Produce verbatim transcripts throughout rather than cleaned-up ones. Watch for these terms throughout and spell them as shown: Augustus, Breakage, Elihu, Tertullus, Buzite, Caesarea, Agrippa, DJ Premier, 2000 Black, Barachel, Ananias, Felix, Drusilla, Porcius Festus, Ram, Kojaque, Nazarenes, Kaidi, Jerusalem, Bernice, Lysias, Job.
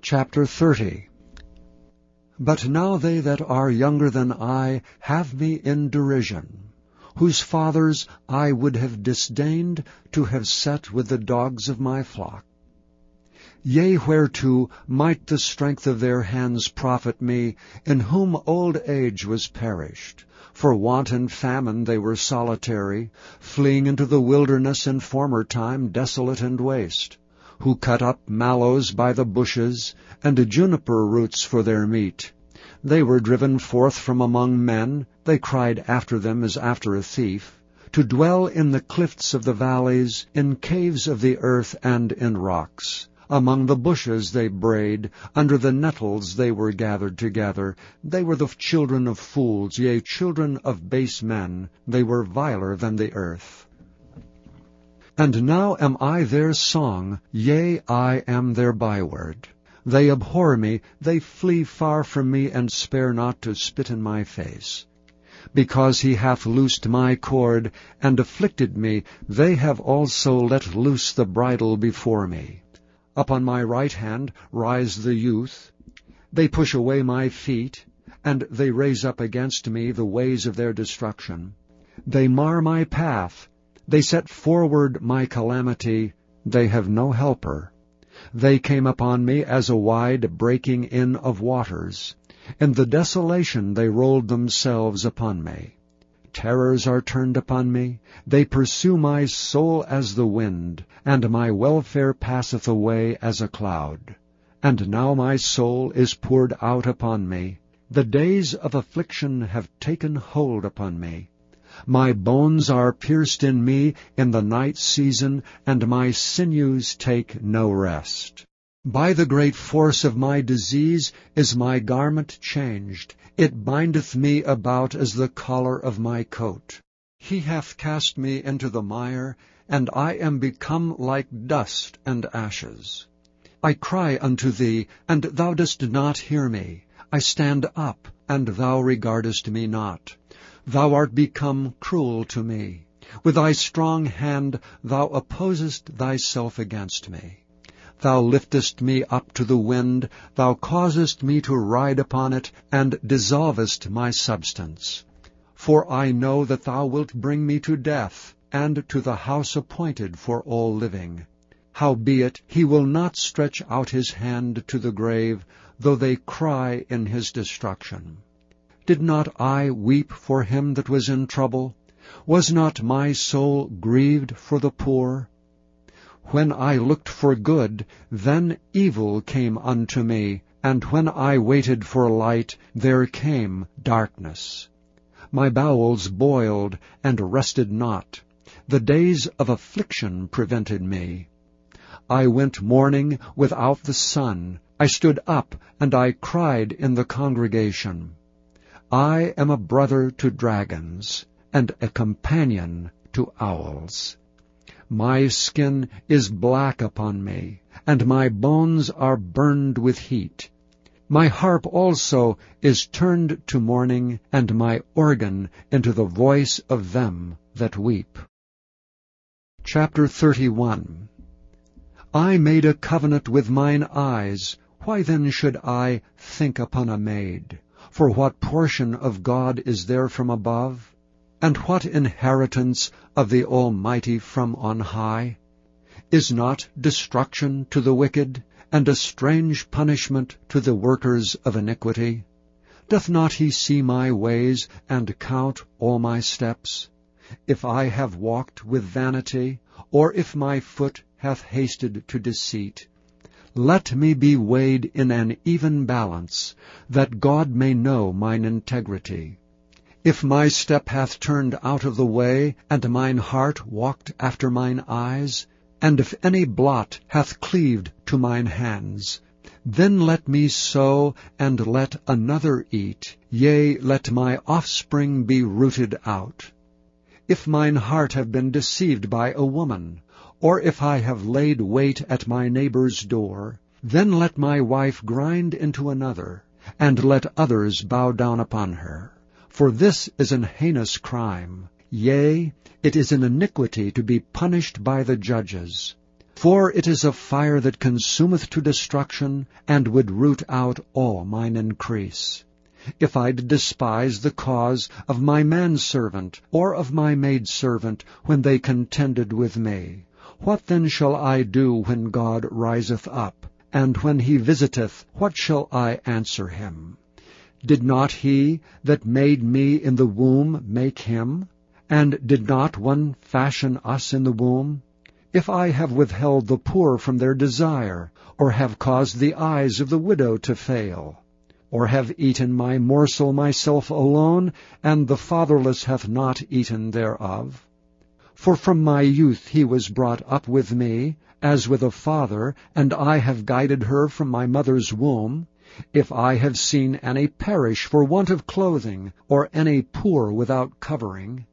Chapter thirty. But now they that are younger than I have me in derision, whose fathers I would have disdained to have set with the dogs of my flock. Yea, whereto might the strength of their hands profit me, in whom old age was perished. For want and famine they were solitary, fleeing into the wilderness in former time desolate and waste, who cut up mallows by the bushes, and juniper roots for their meat. They were driven forth from among men, they cried after them as after a thief, to dwell in the cliffs of the valleys, in caves of the earth, and in rocks. Among the bushes they brayed, under the nettles they were gathered together. They were the children of fools, yea, children of base men, they were viler than the earth. And now am I their song, yea, I am their byword. They abhor me, they flee far from me, and spare not to spit in my face. Because he hath loosed my cord, and afflicted me, they have also let loose the bridle before me. Upon my right hand rise the youth, they push away my feet, and they raise up against me the ways of their destruction. They mar my path, they set forward my calamity, they have no helper. They came upon me as a wide breaking in of waters. In the desolation they rolled themselves upon me. Terrors are turned upon me, they pursue my soul as the wind, and my welfare passeth away as a cloud. And now my soul is poured out upon me, the days of affliction have taken hold upon me. My bones are pierced in me in the night season, and my sinews take no rest. By the great force of my disease is my garment changed. It bindeth me about as the collar of my coat. He hath cast me into the mire, and I am become like dust and ashes. I cry unto thee, and thou dost not hear me. I stand up, and thou regardest me not. Thou art become cruel to me. With thy strong hand thou opposest thyself against me. Thou liftest me up to the wind, thou causest me to ride upon it, and dissolvest my substance. For I know that thou wilt bring me to death, and to the house appointed for all living. Howbeit he will not stretch out his hand to the grave, though they cry in his destruction. Did not I weep for him that was in trouble? Was not my soul grieved for the poor? When I looked for good, then evil came unto me, and when I waited for light, there came darkness. My bowels boiled, and rested not. The days of affliction prevented me. I went mourning without the sun. I stood up, and I cried in the congregation. I am a brother to dragons, and a companion to owls. My skin is black upon me, and my bones are burned with heat. My harp also is turned to mourning, and my organ into the voice of them that weep. Chapter thirty-one. I made a covenant with mine eyes. Why then should I think upon a maid? For what portion of God is there from above? And what inheritance of the Almighty from on high? Is not destruction to the wicked, and a strange punishment to the workers of iniquity? Doth not he see my ways, and count all my steps? If I have walked with vanity, or if my foot hath hasted to deceit, let me be weighed in an even balance, that God may know mine integrity. If my step hath turned out of the way, and mine heart walked after mine eyes, and if any blot hath cleaved to mine hands, then let me sow, and let another eat, yea, let my offspring be rooted out. If mine heart have been deceived by a woman, or if I have laid wait at my neighbor's door, then let my wife grind into another, and let others bow down upon her. For this is an heinous crime, yea, it is an iniquity to be punished by the judges. For it is a fire that consumeth to destruction, and would root out all mine increase. If I did despise the cause of my manservant, or of my maidservant, when they contended with me, what then shall I do when God riseth up? And when he visiteth, what shall I answer him? Did not he that made me in the womb make him? And did not one fashion us in the womb? If I have withheld the poor from their desire, or have caused the eyes of the widow to fail, or have eaten my morsel myself alone, and the fatherless hath not eaten thereof. For from my youth he was brought up with me, as with a father, and I have guided her from my mother's womb. If I have seen any perish for want of clothing, or any poor without covering,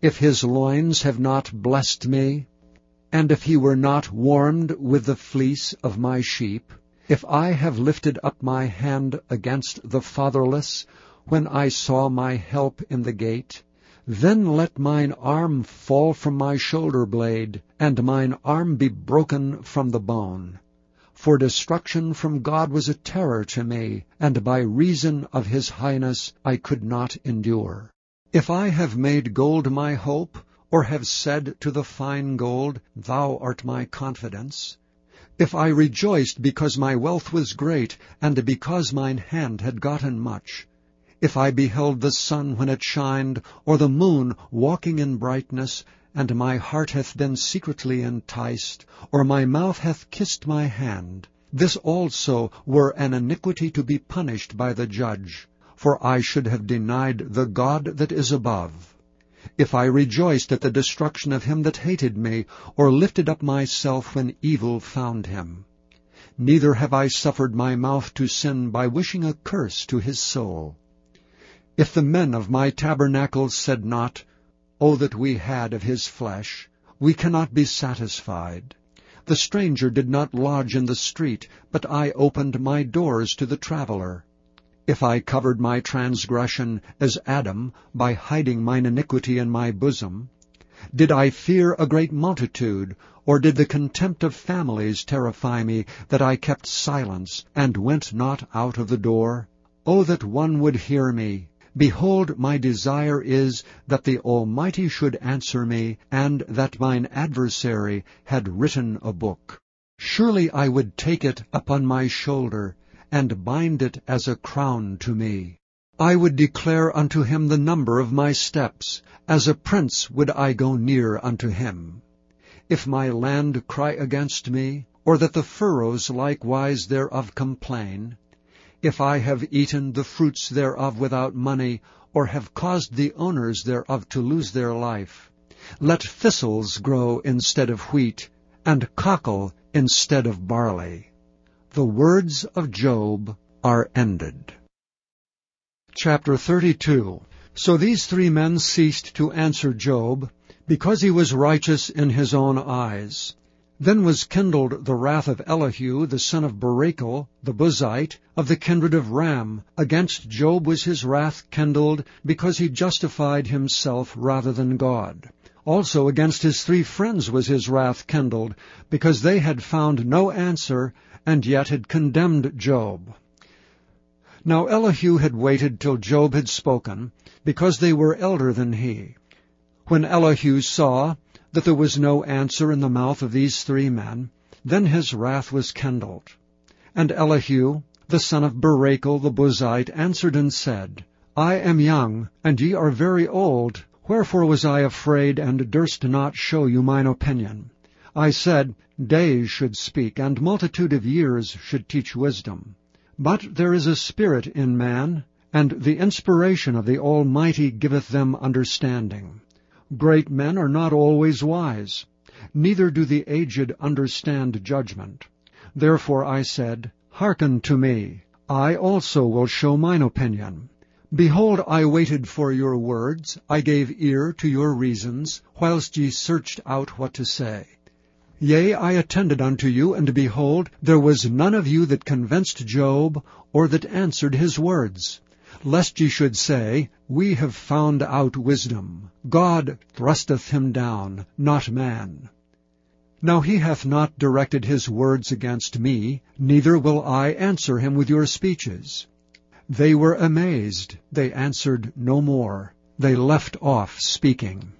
if his loins have not blessed me, and if he were not warmed with the fleece of my sheep, if I have lifted up my hand against the fatherless, when I saw my help in the gate, then let mine arm fall from my shoulder blade, and mine arm be broken from the bone. For destruction from God was a terror to me, and by reason of his highness I could not endure. If I have made gold my hope, or have said to the fine gold, Thou art my confidence, if I rejoiced because my wealth was great, and because mine hand had gotten much, if I beheld the sun when it shined, or the moon walking in brightness, and my heart hath been secretly enticed, or my mouth hath kissed my hand, this also were an iniquity to be punished by the judge, for I should have denied the God that is above. If I rejoiced at the destruction of him that hated me, or lifted up myself when evil found him, neither have I suffered my mouth to sin by wishing a curse to his soul. If the men of my tabernacle said not, O that we had of his flesh, we cannot be satisfied. The stranger did not lodge in the street, but I opened my doors to the traveller. If I covered my transgression as Adam, by hiding mine iniquity in my bosom, did I fear a great multitude, or did the contempt of families terrify me, that I kept silence, and went not out of the door? O that one would hear me! Behold, my desire is that the Almighty should answer me, and that mine adversary had written a book. Surely I would take it upon my shoulder, and bind it as a crown to me. I would declare unto him the number of my steps, as a prince would I go near unto him. If my land cry against me, or that the furrows likewise thereof complain, if I have eaten the fruits thereof without money, or have caused the owners thereof to lose their life, let thistles grow instead of wheat, and cockle instead of barley. The words of Job are ended. Chapter thirty-two. So these three men ceased to answer Job, because he was righteous in his own eyes. Then was kindled the wrath of Elihu, the son of Barachel, the Buzite, of the kindred of Ram. Against Job was his wrath kindled, because he justified himself rather than God. Also against his three friends was his wrath kindled, because they had found no answer, and yet had condemned Job. Now Elihu had waited till Job had spoken, because they were elder than he. When Elihu saw that there was no answer in the mouth of these three men, then his wrath was kindled. And Elihu, the son of Barachel the Buzite, answered and said, I am young, and ye are very old. Wherefore was I afraid, and durst not show you mine opinion? I said, Days should speak, and multitude of years should teach wisdom. But there is a spirit in man, and the inspiration of the Almighty giveth them understanding. Great men are not always wise, neither do the aged understand judgment. Therefore I said, Hearken to me, I also will show mine opinion. Behold, I waited for your words, I gave ear to your reasons, whilst ye searched out what to say. Yea, I attended unto you, and behold, there was none of you that convinced Job, or that answered his words, lest ye should say, We have found out wisdom. God thrusteth him down, not man. Now he hath not directed his words against me, neither will I answer him with your speeches. They were amazed, they answered no more, they left off speaking.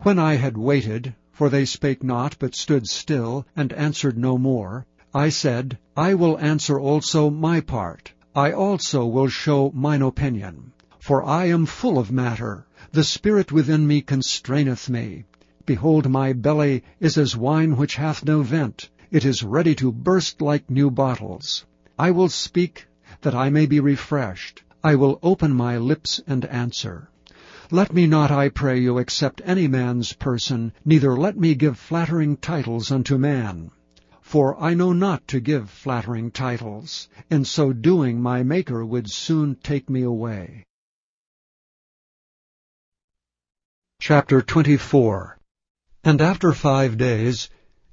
When I had waited, for they spake not, but stood still, and answered no more, I said, I will answer also my part, I also will show mine opinion. For I am full of matter, the spirit within me constraineth me. Behold, my belly is as wine which hath no vent, it is ready to burst like new bottles. I will speak, that I may be refreshed, I will open my lips and answer. Let me not, I pray you, accept any man's person, neither let me give flattering titles unto man. For I know not to give flattering titles, in so doing my Maker would soon take me away. Chapter twenty-four. And after five days,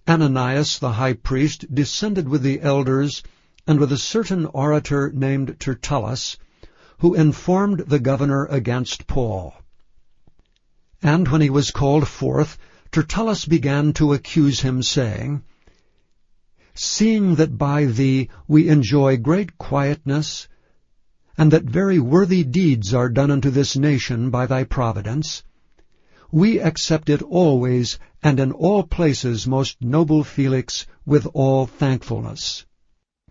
Ananias the high priest descended with the elders, and with a certain orator named Tertullus, who informed the governor against Paul. And when he was called forth, Tertullus began to accuse him, saying, Seeing that by thee we enjoy great quietness, and that very worthy deeds are done unto this nation by thy providence, we accept it always and in all places, most noble Felix, with all thankfulness.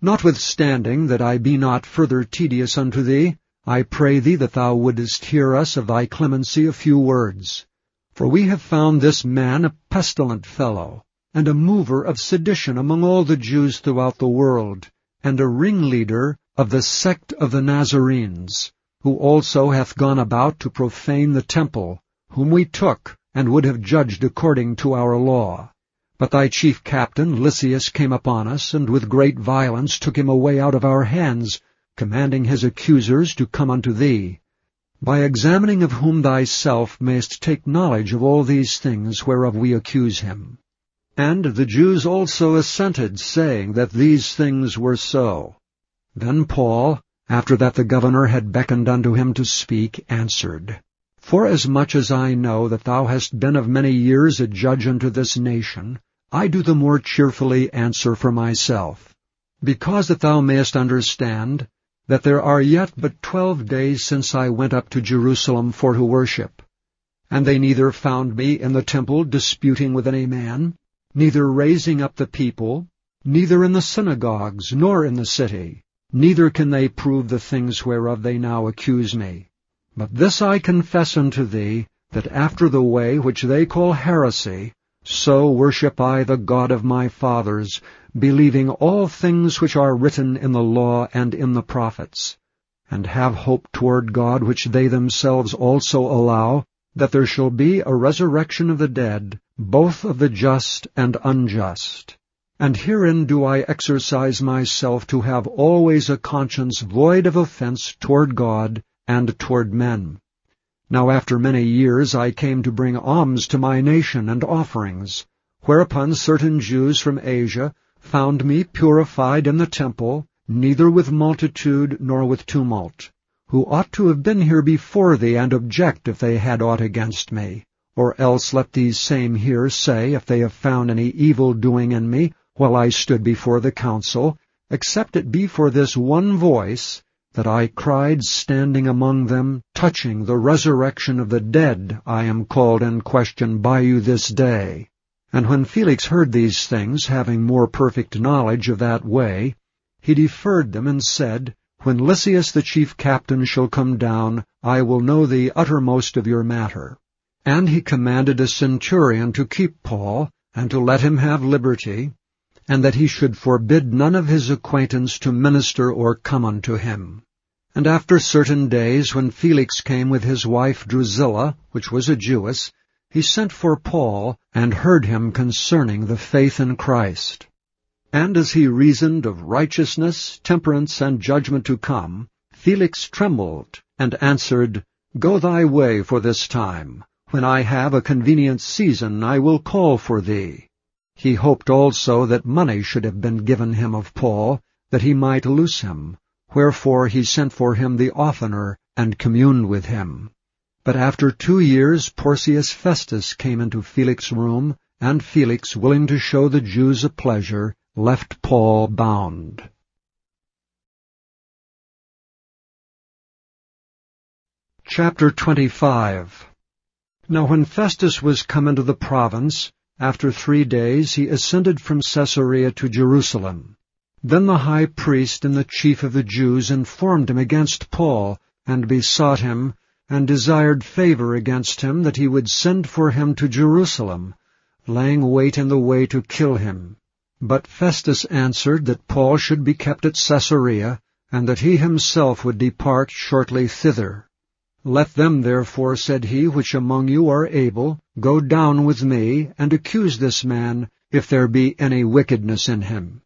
Notwithstanding that I be not further tedious unto thee, I pray thee that thou wouldest hear us of thy clemency a few words. For we have found this man a pestilent fellow, and a mover of sedition among all the Jews throughout the world, and a ringleader of the sect of the Nazarenes, who also hath gone about to profane the temple, whom we took, and would have judged according to our law. But thy chief captain Lysias came upon us, and with great violence took him away out of our hands, commanding his accusers to come unto thee, by examining of whom thyself mayst take knowledge of all these things whereof we accuse him. And the Jews also assented, saying that these things were so. Then Paul, after that the governor had beckoned unto him to speak, answered, Forasmuch as I know that thou hast been of many years a judge unto this nation, I do the more cheerfully answer for myself, because that thou mayest understand that there are yet but twelve days since I went up to Jerusalem for to worship, and they neither found me in the temple disputing with any man, neither raising up the people, neither in the synagogues, nor in the city, neither can they prove the things whereof they now accuse me. But this I confess unto thee, that after the way which they call heresy, so worship I the God of my fathers, believing all things which are written in the law and in the prophets, and have hope toward God, which they themselves also allow, that there shall be a resurrection of the dead, both of the just and unjust. And herein do I exercise myself to have always a conscience void of offense toward God and toward men. Now after many years I came to bring alms to my nation and offerings, whereupon certain Jews from Asia found me purified in the temple, neither with multitude nor with tumult, who ought to have been here before thee, and object if they had aught against me. Or else let these same here say, if they have found any evil doing in me, while I stood before the council, except it be for this one voice, that I cried standing among them, touching the resurrection of the dead, I am called in question by you this day. And when Felix heard these things, having more perfect knowledge of that way, he deferred them, and said, When Lysias the chief captain shall come down, I will know the uttermost of your matter. And he commanded a centurion to keep Paul, and to let him have liberty, and that he should forbid none of his acquaintance to minister or come unto him. And after certain days, when Felix came with his wife Drusilla, which was a Jewess, he sent for Paul, and heard him concerning the faith in Christ. And as he reasoned of righteousness, temperance, and judgment to come, Felix trembled, and answered, Go thy way for this time. When I have a convenient season, I will call for thee. He hoped also that money should have been given him of Paul, that he might loose him. Wherefore he sent for him the oftener, and communed with him. But after two years Porcius Festus came into Felix's room, and Felix, willing to show the Jews a pleasure, left Paul bound. Chapter twenty-five. Now when Festus was come into the province, after three days he ascended from Caesarea to Jerusalem. Then the high priest and the chief of the Jews informed him against Paul, and besought him, and desired favor against him, that he would send for him to Jerusalem, laying wait in the way to kill him. But Festus answered that Paul should be kept at Caesarea, and that he himself would depart shortly thither. Let them therefore, said he, which among you are able, go down with me, and accuse this man, if there be any wickedness in him.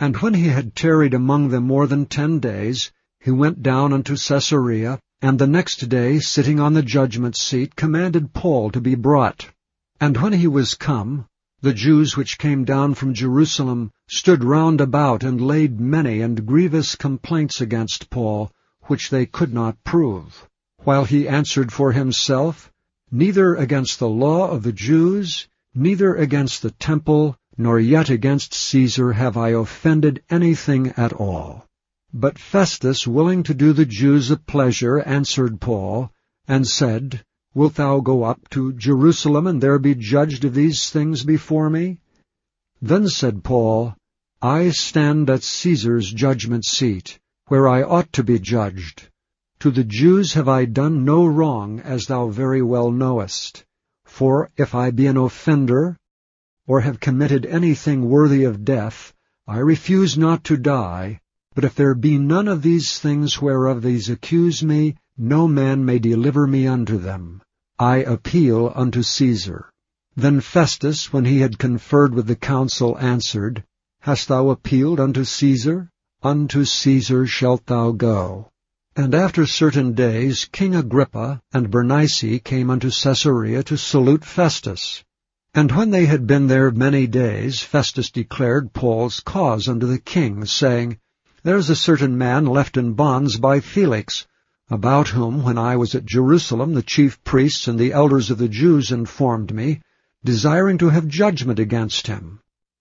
And when he had tarried among them more than ten days, he went down unto Caesarea, and the next day, sitting on the judgment seat, commanded Paul to be brought. And when he was come, the Jews which came down from Jerusalem stood round about, and laid many and grievous complaints against Paul, which they could not prove. While he answered for himself, neither against the law of the Jews, neither against the temple, nor yet against Caesar have I offended anything at all. But Festus, willing to do the Jews a pleasure, answered Paul, and said, Wilt thou go up to Jerusalem, and there be judged of these things before me? Then said Paul, I stand at Caesar's judgment seat, where I ought to be judged. To the Jews have I done no wrong, as thou very well knowest. For if I be an offender, or have committed anything worthy of death, I refuse not to die. But if there be none of these things whereof these accuse me, no man may deliver me unto them. I appeal unto Caesar. Then Festus, when he had conferred with the council, answered, Hast thou appealed unto Caesar? Unto Caesar shalt thou go. And after certain days King Agrippa and Bernice came unto Caesarea to salute Festus. And when they had been there many days, Festus declared Paul's cause unto the king, saying, There is a certain man left in bonds by Felix, about whom, when I was at Jerusalem, the chief priests and the elders of the Jews informed me, desiring to have judgment against him.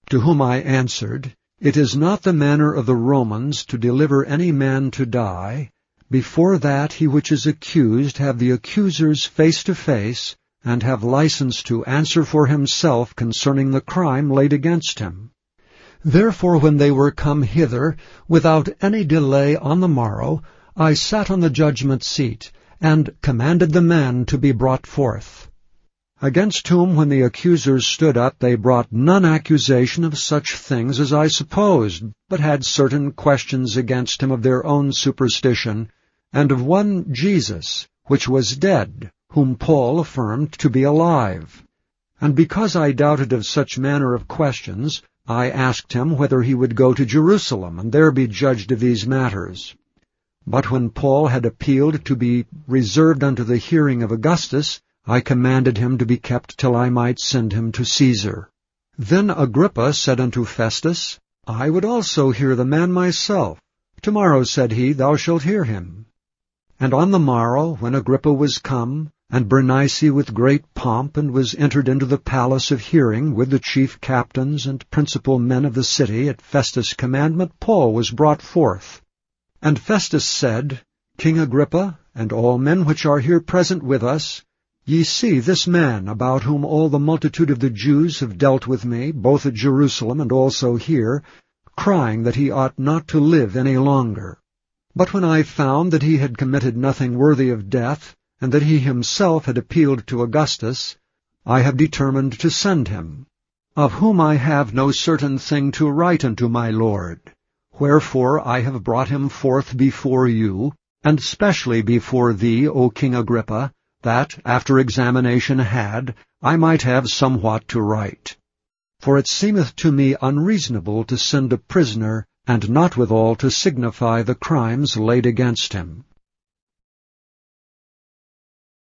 To whom I answered, It is not the manner of the Romans to deliver any man to die. Before that he which is accused have the accusers face to face, and have license to answer for himself concerning the crime laid against him. Therefore when they were come hither, without any delay on the morrow, I sat on the judgment seat, and commanded the man to be brought forth. Against whom when the accusers stood up, they brought none accusation of such things as I supposed, but had certain questions against him of their own superstition, and of one Jesus, which was dead, whom Paul affirmed to be alive. And because I doubted of such manner of questions, I asked him whether he would go to Jerusalem, and there be judged of these matters. But when Paul had appealed to be reserved unto the hearing of Augustus, I commanded him to be kept till I might send him to Caesar. Then Agrippa said unto Festus, I would also hear the man myself. Tomorrow, said he, thou shalt hear him. And on the morrow, when Agrippa was come, and Bernice with great pomp, and was entered into the palace of hearing with the chief captains and principal men of the city, at Festus' commandment Paul was brought forth. And Festus said, King Agrippa, and all men which are here present with us, ye see this man, about whom all the multitude of the Jews have dealt with me, both at Jerusalem and also here, crying that he ought not to live any longer. But when I found that he had committed nothing worthy of death, and that he himself had appealed to Augustus, I have determined to send him, of whom I have no certain thing to write unto my lord. Wherefore I have brought him forth before you, and specially before thee, O King Agrippa, that, after examination had, I might have somewhat to write. For it seemeth to me unreasonable to send a prisoner, and not withal to signify the crimes laid against him.